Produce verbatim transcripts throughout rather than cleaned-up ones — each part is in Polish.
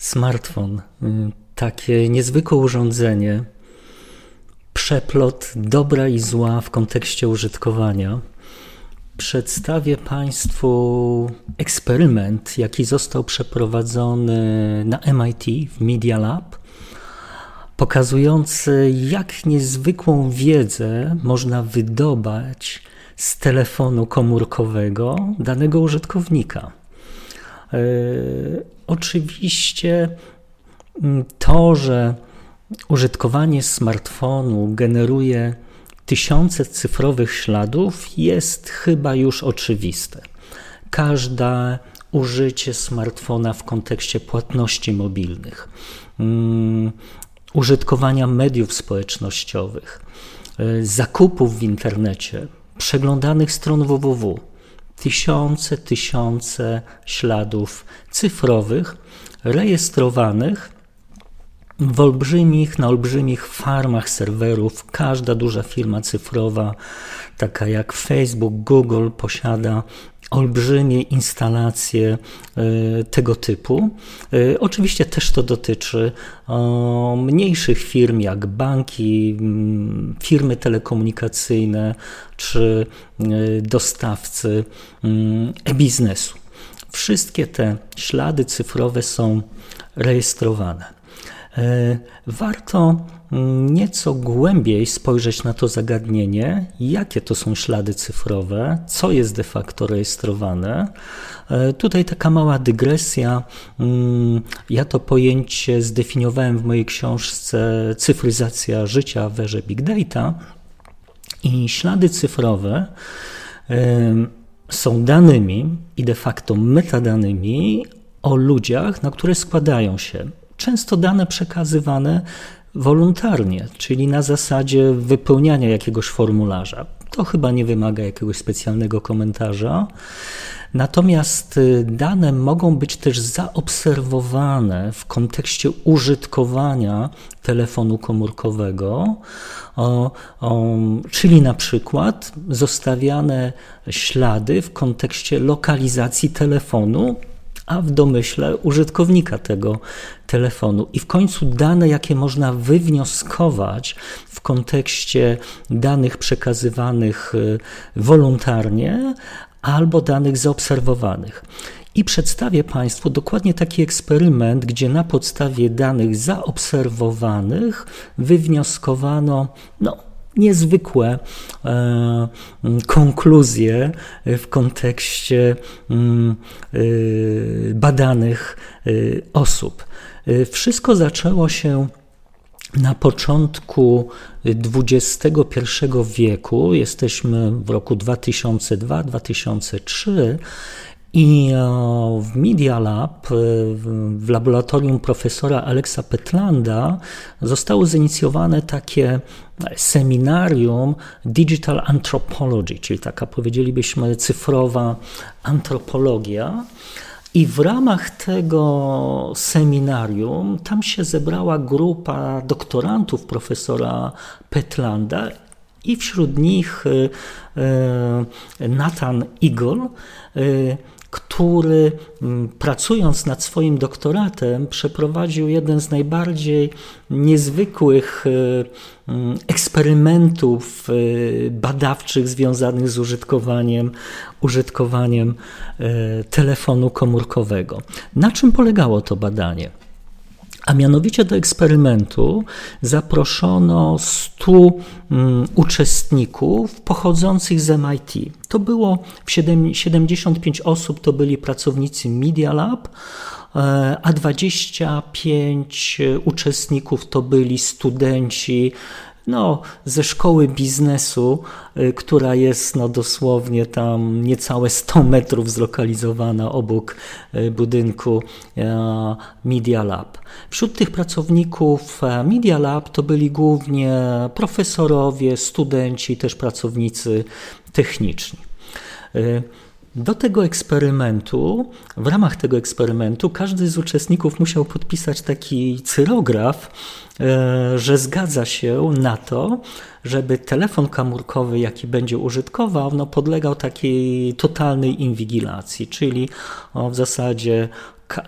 smartfon, takie niezwykłe urządzenie, przeplot dobra i zła w kontekście użytkowania. Przedstawię Państwu eksperyment, jaki został przeprowadzony na M I T w Media Lab, pokazujący, jak niezwykłą wiedzę można wydobać z telefonu komórkowego danego użytkownika. Yy, oczywiście to, że użytkowanie smartfonu generuje tysiące cyfrowych śladów, jest chyba już oczywiste. Każde użycie smartfona w kontekście płatności mobilnych, yy, użytkowania mediów społecznościowych, yy, zakupów w internecie, przeglądanych stron www. Tysiące, tysiące śladów cyfrowych, rejestrowanych w olbrzymich, na olbrzymich farmach serwerów. Każda duża firma cyfrowa, taka jak Facebook, Google, posiada olbrzymie instalacje y, tego typu. Y, oczywiście też to dotyczy o, mniejszych firm jak banki, y, firmy telekomunikacyjne czy y, dostawcy y, e-biznesu. Wszystkie te ślady cyfrowe są rejestrowane. Y, warto nieco głębiej spojrzeć na to zagadnienie, jakie to są ślady cyfrowe, co jest de facto rejestrowane. Tutaj taka mała dygresja. Ja to pojęcie zdefiniowałem w mojej książce Cyfryzacja życia w erze Big Data. I ślady cyfrowe są danymi i de facto metadanymi o ludziach, na które składają się często dane przekazywane wolontarnie, czyli na zasadzie wypełniania jakiegoś formularza. To chyba nie wymaga jakiegoś specjalnego komentarza. Natomiast dane mogą być też zaobserwowane w kontekście użytkowania telefonu komórkowego, o, o, czyli na przykład zostawiane ślady w kontekście lokalizacji telefonu, a w domyśle użytkownika tego telefonu. I w końcu dane, jakie można wywnioskować w kontekście danych przekazywanych wolontarnie albo danych zaobserwowanych. I przedstawię Państwu dokładnie taki eksperyment, gdzie na podstawie danych zaobserwowanych wywnioskowano no, niezwykłe e, konkluzje w kontekście y, badanych y, osób. Wszystko zaczęło się na początku dwudziestego pierwszego wieku, jesteśmy w roku dwa tysiące drugi dwa tysiące trzeci i o, w Media Lab, w, w laboratorium profesora Aleksa Pentlanda zostało zinicjowane takie seminarium Digital Anthropology, czyli taka, powiedzielibyśmy, cyfrowa antropologia. I w ramach tego seminarium tam się zebrała grupa doktorantów profesora Pentlanda i wśród nich Nathan Eagle, który pracując nad swoim doktoratem przeprowadził jeden z najbardziej niezwykłych eksperymentów badawczych związanych z użytkowaniem, użytkowaniem telefonu komórkowego. Na czym polegało to badanie? A mianowicie do eksperymentu zaproszono stu um, uczestników pochodzących z M I T. To było siedemdziesiąt pięć osób, to byli pracownicy Media Lab, a dwadzieścia pięć uczestników to byli studenci no, ze szkoły biznesu, która jest no, dosłownie tam niecałe sto metrów zlokalizowana obok budynku Media Lab. Wśród tych pracowników Media Lab to byli głównie profesorowie, studenci, też pracownicy techniczni. Do tego eksperymentu, w ramach tego eksperymentu każdy z uczestników musiał podpisać taki cyrograf, że zgadza się na to, żeby telefon komórkowy, jaki będzie użytkował, no podlegał takiej totalnej inwigilacji, czyli w zasadzie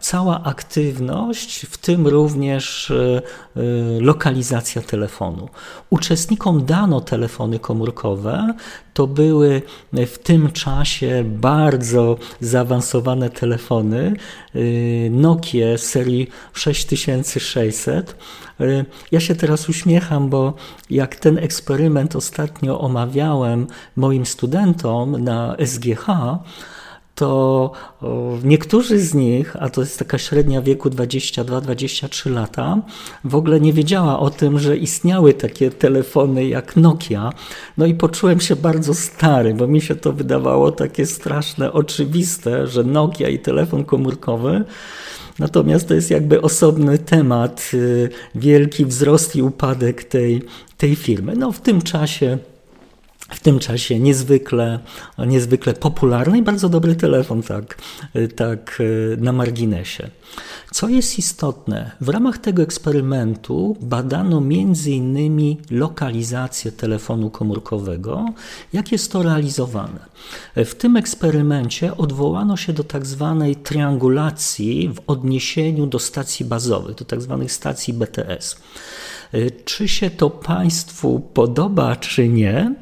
cała aktywność, w tym również lokalizacja telefonu. Uczestnikom dano telefony komórkowe, to były w tym czasie bardzo zaawansowane telefony, Nokia serii sześć tysięcy sześćset. Ja się teraz uśmiecham, bo jak ten eksperyment ostatnio omawiałem moim studentom na S G H, to niektórzy z nich, a to jest taka średnia wieku dwadzieścia dwa dwadzieścia trzy lata, w ogóle nie wiedziała o tym, że istniały takie telefony jak Nokia. No i poczułem się bardzo stary, bo mi się to wydawało takie straszne, oczywiste, że Nokia i telefon komórkowy. Natomiast to jest jakby osobny temat, wielki wzrost i upadek tej, tej firmy. No w tym czasie W tym czasie niezwykle, niezwykle popularny i bardzo dobry telefon, tak, tak na marginesie. Co jest istotne, w ramach tego eksperymentu badano między innymi lokalizację telefonu komórkowego, jak jest to realizowane. W tym eksperymencie odwołano się do tak zwanej triangulacji w odniesieniu do stacji bazowych, do tak zwanych stacji B T S. Czy się to Państwu podoba, czy nie,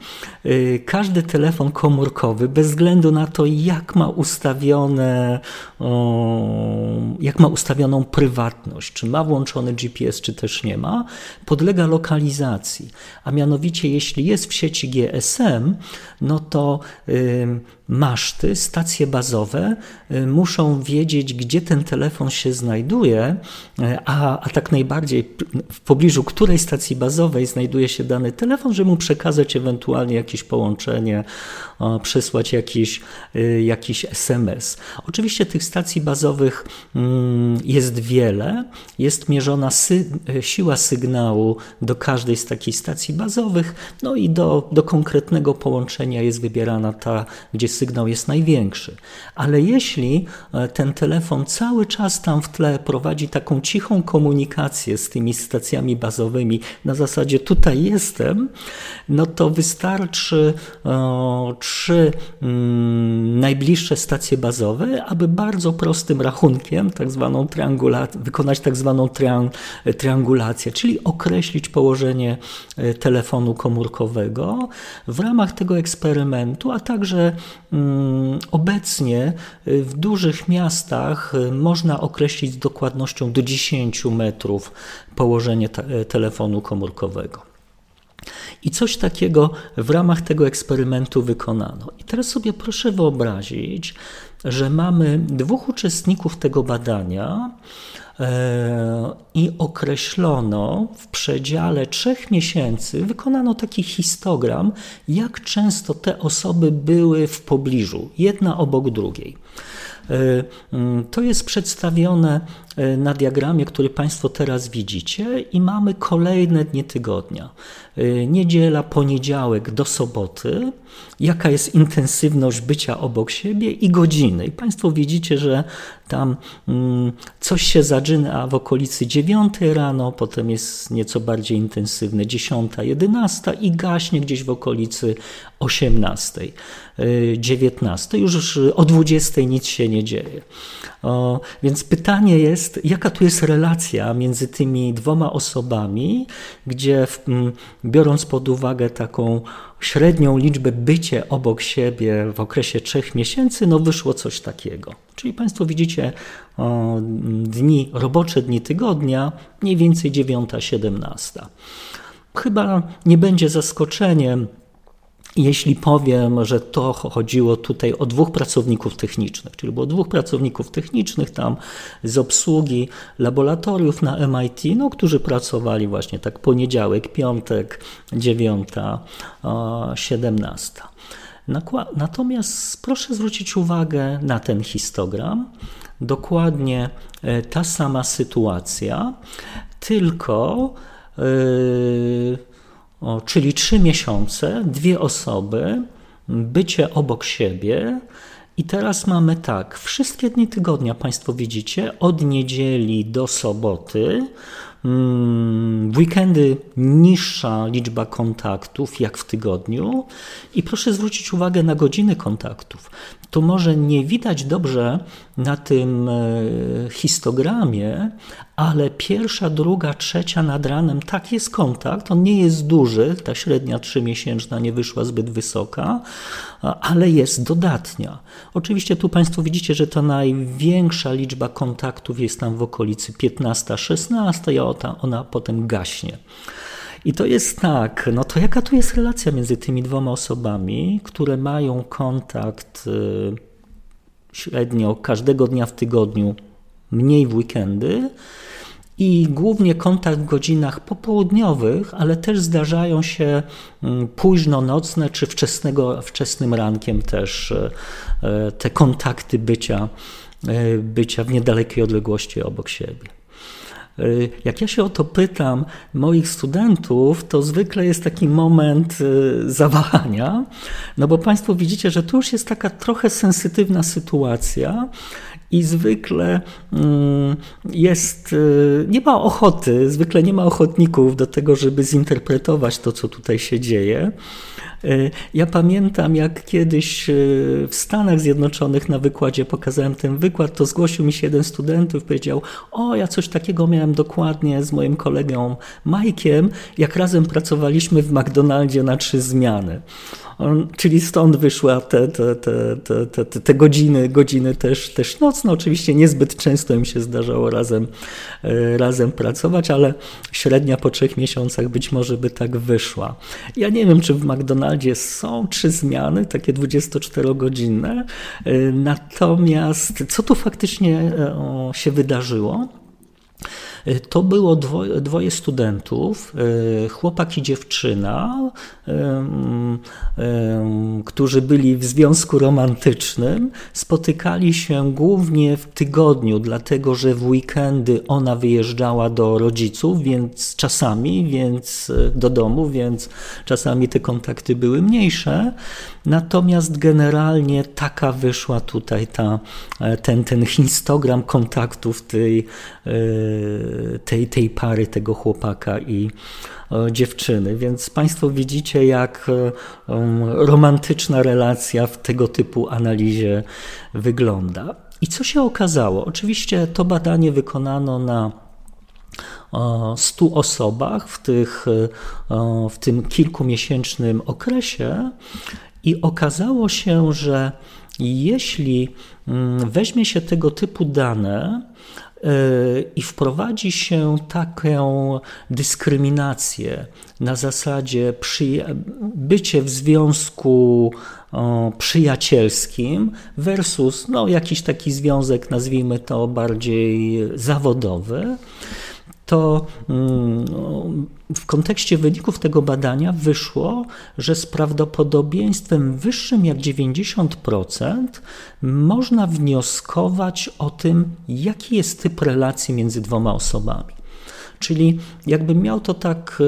każdy telefon komórkowy, bez względu na to, jak ma ustawione, jak ma ustawioną prywatność, czy ma włączony G P S, czy też nie ma, podlega lokalizacji. A mianowicie, jeśli jest w sieci G S M, no to maszty, stacje bazowe muszą wiedzieć, gdzie ten telefon się znajduje, a, a tak najbardziej w pobliżu której stacji bazowej znajduje się dany telefon, żeby mu przekazać ewentualnie jakieś połączenie, przysłać jakiś, jakiś S M S. Oczywiście tych stacji bazowych jest wiele, jest mierzona sy- siła sygnału do każdej z takich stacji bazowych, no i do, do konkretnego połączenia jest wybierana ta, gdzie sygnał jest największy. Ale jeśli ten telefon cały czas tam w tle prowadzi taką cichą komunikację z tymi stacjami bazowymi, na zasadzie tutaj jestem, no to wystarczy o, trzy mm, najbliższe stacje bazowe, aby bardzo prostym rachunkiem tak zwaną triangula- wykonać tak zwaną triang- triangulację, czyli określić położenie telefonu komórkowego. W ramach tego eksperymentu, a także obecnie w dużych miastach można określić z dokładnością do dziesięciu metrów położenie te- telefonu komórkowego. I coś takiego w ramach tego eksperymentu wykonano. I teraz sobie proszę wyobrazić, że mamy dwóch uczestników tego badania yy, i określono w przedziale trzech miesięcy, wykonano taki histogram, jak często te osoby były w pobliżu, jedna obok drugiej. To jest przedstawione na diagramie, który Państwo teraz widzicie, i mamy kolejne dni tygodnia. Niedziela, poniedziałek do soboty, jaka jest intensywność bycia obok siebie i godziny. I Państwo widzicie, że tam coś się zaczyna w okolicy dziewiątej rano, potem jest nieco bardziej intensywne dziesiąta, jedenasta i gaśnie gdzieś w okolicy osiemnastej, dziewiętnastej. Już o dwudziestej nic się nie dzieje. O, więc pytanie jest, jaka tu jest relacja między tymi dwoma osobami, gdzie w, biorąc pod uwagę taką średnią liczbę bycie obok siebie w okresie trzech miesięcy, no wyszło coś takiego. Czyli Państwo widzicie o, dni, robocze dni tygodnia, mniej więcej dziewiąta, siedemnasta. Chyba nie będzie zaskoczeniem, jeśli powiem, że to chodziło tutaj o dwóch pracowników technicznych, czyli było dwóch pracowników technicznych tam z obsługi laboratoriów na M I T, no, którzy pracowali właśnie tak poniedziałek, piątek, dziewiąta, siedemnasta. Natomiast proszę zwrócić uwagę na ten histogram. Dokładnie ta sama sytuacja, tylko... Yy, O, czyli trzy miesiące, dwie osoby, bycie obok siebie. I teraz mamy tak, wszystkie dni tygodnia Państwo widzicie, od niedzieli do soboty, w weekendy niższa liczba kontaktów jak w tygodniu i proszę zwrócić uwagę na godziny kontaktów. To może nie widać dobrze na tym histogramie, ale pierwsza, druga, trzecia nad ranem, tak jest kontakt, on nie jest duży, ta średnia trzymiesięczna nie wyszła zbyt wysoka, ale jest dodatnia. Oczywiście tu Państwo widzicie, że ta największa liczba kontaktów jest tam w okolicy piętnaście szesnaście, a ona potem gaśnie. I to jest tak, no to jaka tu jest relacja między tymi dwoma osobami, które mają kontakt średnio każdego dnia w tygodniu, mniej w weekendy i głównie kontakt w godzinach popołudniowych, ale też zdarzają się późnonocne czy wczesnego, wczesnym rankiem też te kontakty bycia, bycia w niedalekiej odległości obok siebie. Jak ja się o to pytam moich studentów, to zwykle jest taki moment zawahania, no bo Państwo widzicie, że to już jest taka trochę sensytywna sytuacja i zwykle jest, nie ma ochoty, zwykle nie ma ochotników do tego, żeby zinterpretować to, co tutaj się dzieje. Ja pamiętam, jak kiedyś w Stanach Zjednoczonych na wykładzie pokazałem ten wykład, to zgłosił mi się jeden student i powiedział: o, ja coś takiego miałem dokładnie z moim kolegą Majkiem, jak razem pracowaliśmy w McDonaldzie na trzy zmiany. On, czyli stąd wyszła te, te, te, te, te, te godziny, godziny też, też nocne. Oczywiście niezbyt często im się zdarzało razem, razem pracować, ale średnia po trzech miesiącach być może by tak wyszła. Ja nie wiem, czy w McDonaldzie są trzy zmiany, takie dwudziestoczterogodzinne, natomiast co tu faktycznie się wydarzyło? To było dwoje, dwoje studentów, chłopak i dziewczyna, którzy byli w związku romantycznym, spotykali się głównie w tygodniu, dlatego że w weekendy ona wyjeżdżała do rodziców, więc czasami, więc do domu, więc czasami te kontakty były mniejsze. Natomiast generalnie taka wyszła tutaj ta, ten, ten histogram kontaktów tej, tej, tej pary, tego chłopaka i dziewczyny. Więc Państwo widzicie, jak romantyczna relacja w tego typu analizie wygląda. I co się okazało? Oczywiście to badanie wykonano na stu osobach w, tych, w tym kilkumiesięcznym okresie i okazało się, że jeśli weźmie się tego typu dane i wprowadzi się taką dyskryminację na zasadzie przyja- bycie w związku o, przyjacielskim versus no, jakiś taki związek, nazwijmy to bardziej zawodowy, to w kontekście wyników tego badania wyszło, że z prawdopodobieństwem wyższym jak dziewięćdziesiąt procent można wnioskować o tym, jaki jest typ relacji między dwoma osobami. Czyli jakbym miał to tak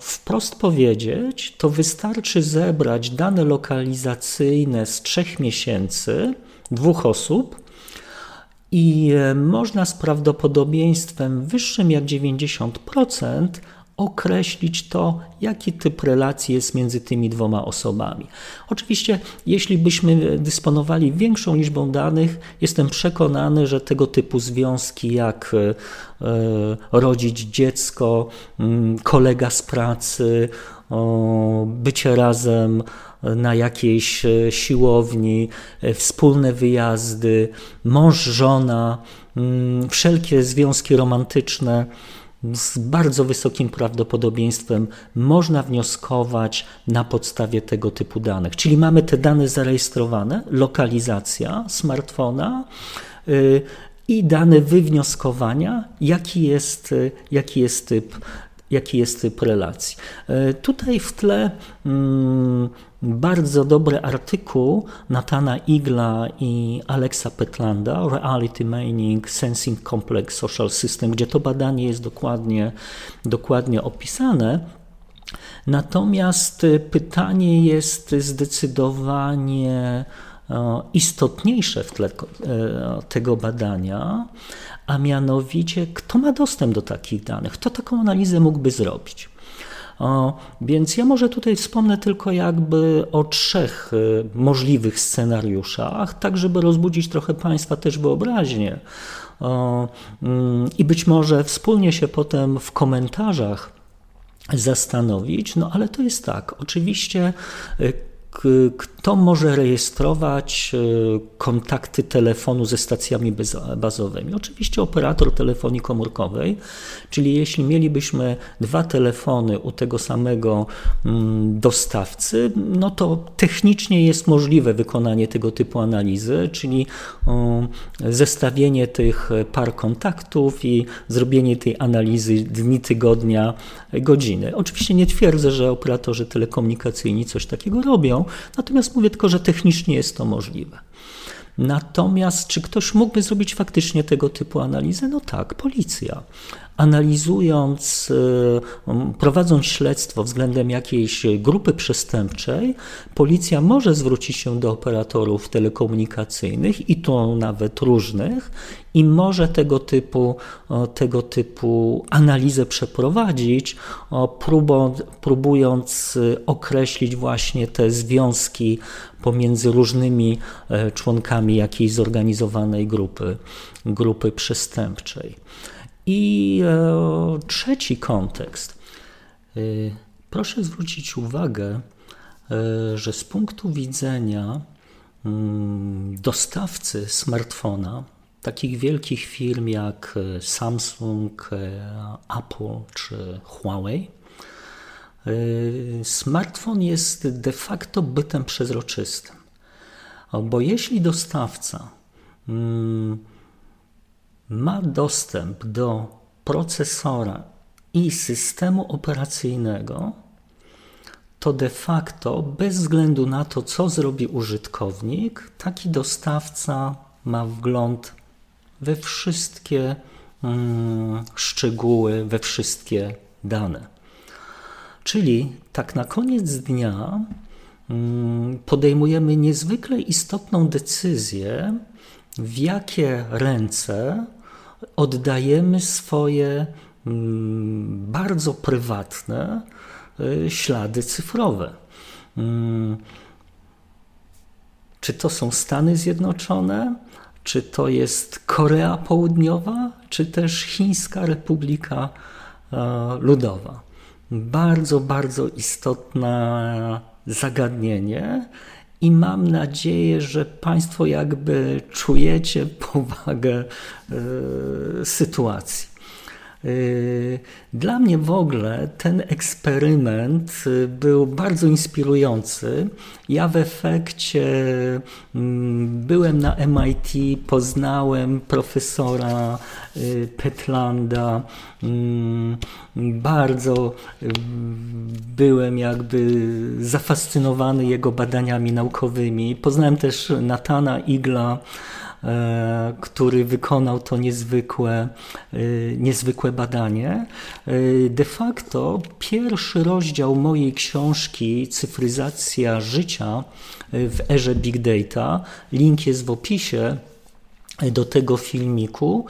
wprost powiedzieć, to wystarczy zebrać dane lokalizacyjne z trzech miesięcy, dwóch osób, i można z prawdopodobieństwem wyższym jak dziewięćdziesiąt procent określić to, jaki typ relacji jest między tymi dwoma osobami. Oczywiście, jeśli byśmy dysponowali większą liczbą danych, jestem przekonany, że tego typu związki jak rodzić dziecko, kolega z pracy, bycie razem na jakiejś siłowni, wspólne wyjazdy, mąż, żona, wszelkie związki romantyczne z bardzo wysokim prawdopodobieństwem można wnioskować na podstawie tego typu danych. Czyli mamy te dane zarejestrowane, lokalizacja smartfona i dane wywnioskowania, jaki jest, jaki jest typ jaki jest typ relacji. Tutaj w tle mm, bardzo dobry artykuł Nathana Eagla i Aleksa Pentlanda, Reality Mining Sensing Complex Social System, gdzie to badanie jest dokładnie, dokładnie opisane. Natomiast pytanie jest zdecydowanie istotniejsze w tle tego badania, a mianowicie kto ma dostęp do takich danych, kto taką analizę mógłby zrobić. O, więc ja może tutaj wspomnę tylko jakby o trzech y, możliwych scenariuszach, tak żeby rozbudzić trochę Państwa też wyobraźnię o, y, i być może wspólnie się potem w komentarzach zastanowić, no ale to jest tak, oczywiście y, kto może rejestrować kontakty telefonu ze stacjami bazowymi? Oczywiście operator telefonii komórkowej, czyli jeśli mielibyśmy dwa telefony u tego samego dostawcy, no to technicznie jest możliwe wykonanie tego typu analizy, czyli zestawienie tych par kontaktów i zrobienie tej analizy dni, tygodnia, godziny. Oczywiście nie twierdzę, że operatorzy telekomunikacyjni coś takiego robią, natomiast mówię tylko, że technicznie jest to możliwe. Natomiast czy ktoś mógłby zrobić faktycznie tego typu analizę? No tak, policja. Analizując, prowadząc śledztwo względem jakiejś grupy przestępczej, policja może zwrócić się do operatorów telekomunikacyjnych i to nawet różnych i może tego typu, tego typu analizę przeprowadzić, próbując określić właśnie te związki pomiędzy różnymi członkami jakiejś zorganizowanej grupy, grupy przestępczej. I e, trzeci kontekst. E, proszę zwrócić uwagę, e, że z punktu widzenia mm, dostawcy smartfona, takich wielkich firm jak Samsung, e, Apple czy Huawei, e, smartfon jest de facto bytem przezroczystym. O, bo jeśli dostawca mm, ma dostęp do procesora i systemu operacyjnego, to de facto bez względu na to, co zrobi użytkownik, taki dostawca ma wgląd we wszystkie mm, szczegóły, we wszystkie dane. Czyli tak na koniec dnia mm, podejmujemy niezwykle istotną decyzję, w jakie ręce oddajemy swoje bardzo prywatne ślady cyfrowe. Czy to są Stany Zjednoczone, czy to jest Korea Południowa, czy też Chińska Republika Ludowa. Bardzo, bardzo istotne zagadnienie i mam nadzieję, że Państwo jakby czujecie powagę y, sytuacji. Y, dla mnie w ogóle ten eksperyment był bardzo inspirujący. Ja w efekcie y, byłem na M I T, poznałem profesora y, Pentlanda, y, bardzo y, byłem jakby zafascynowany jego badaniami naukowymi. Poznałem też Nathana Eagla, który wykonał to niezwykłe, niezwykłe badanie. De facto pierwszy rozdział mojej książki Cyfryzacja życia w erze Big Data, link jest w opisie do tego filmiku,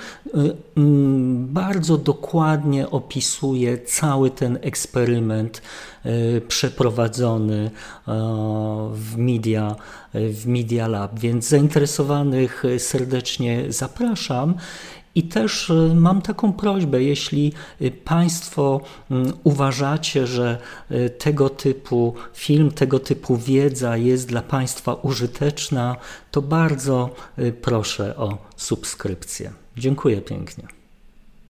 bardzo dokładnie opisuje cały ten eksperyment przeprowadzony w Media, w Media Lab, więc zainteresowanych serdecznie zapraszam. I też mam taką prośbę, jeśli Państwo uważacie, że tego typu film, tego typu wiedza jest dla Państwa użyteczna, to bardzo proszę o subskrypcję. Dziękuję pięknie.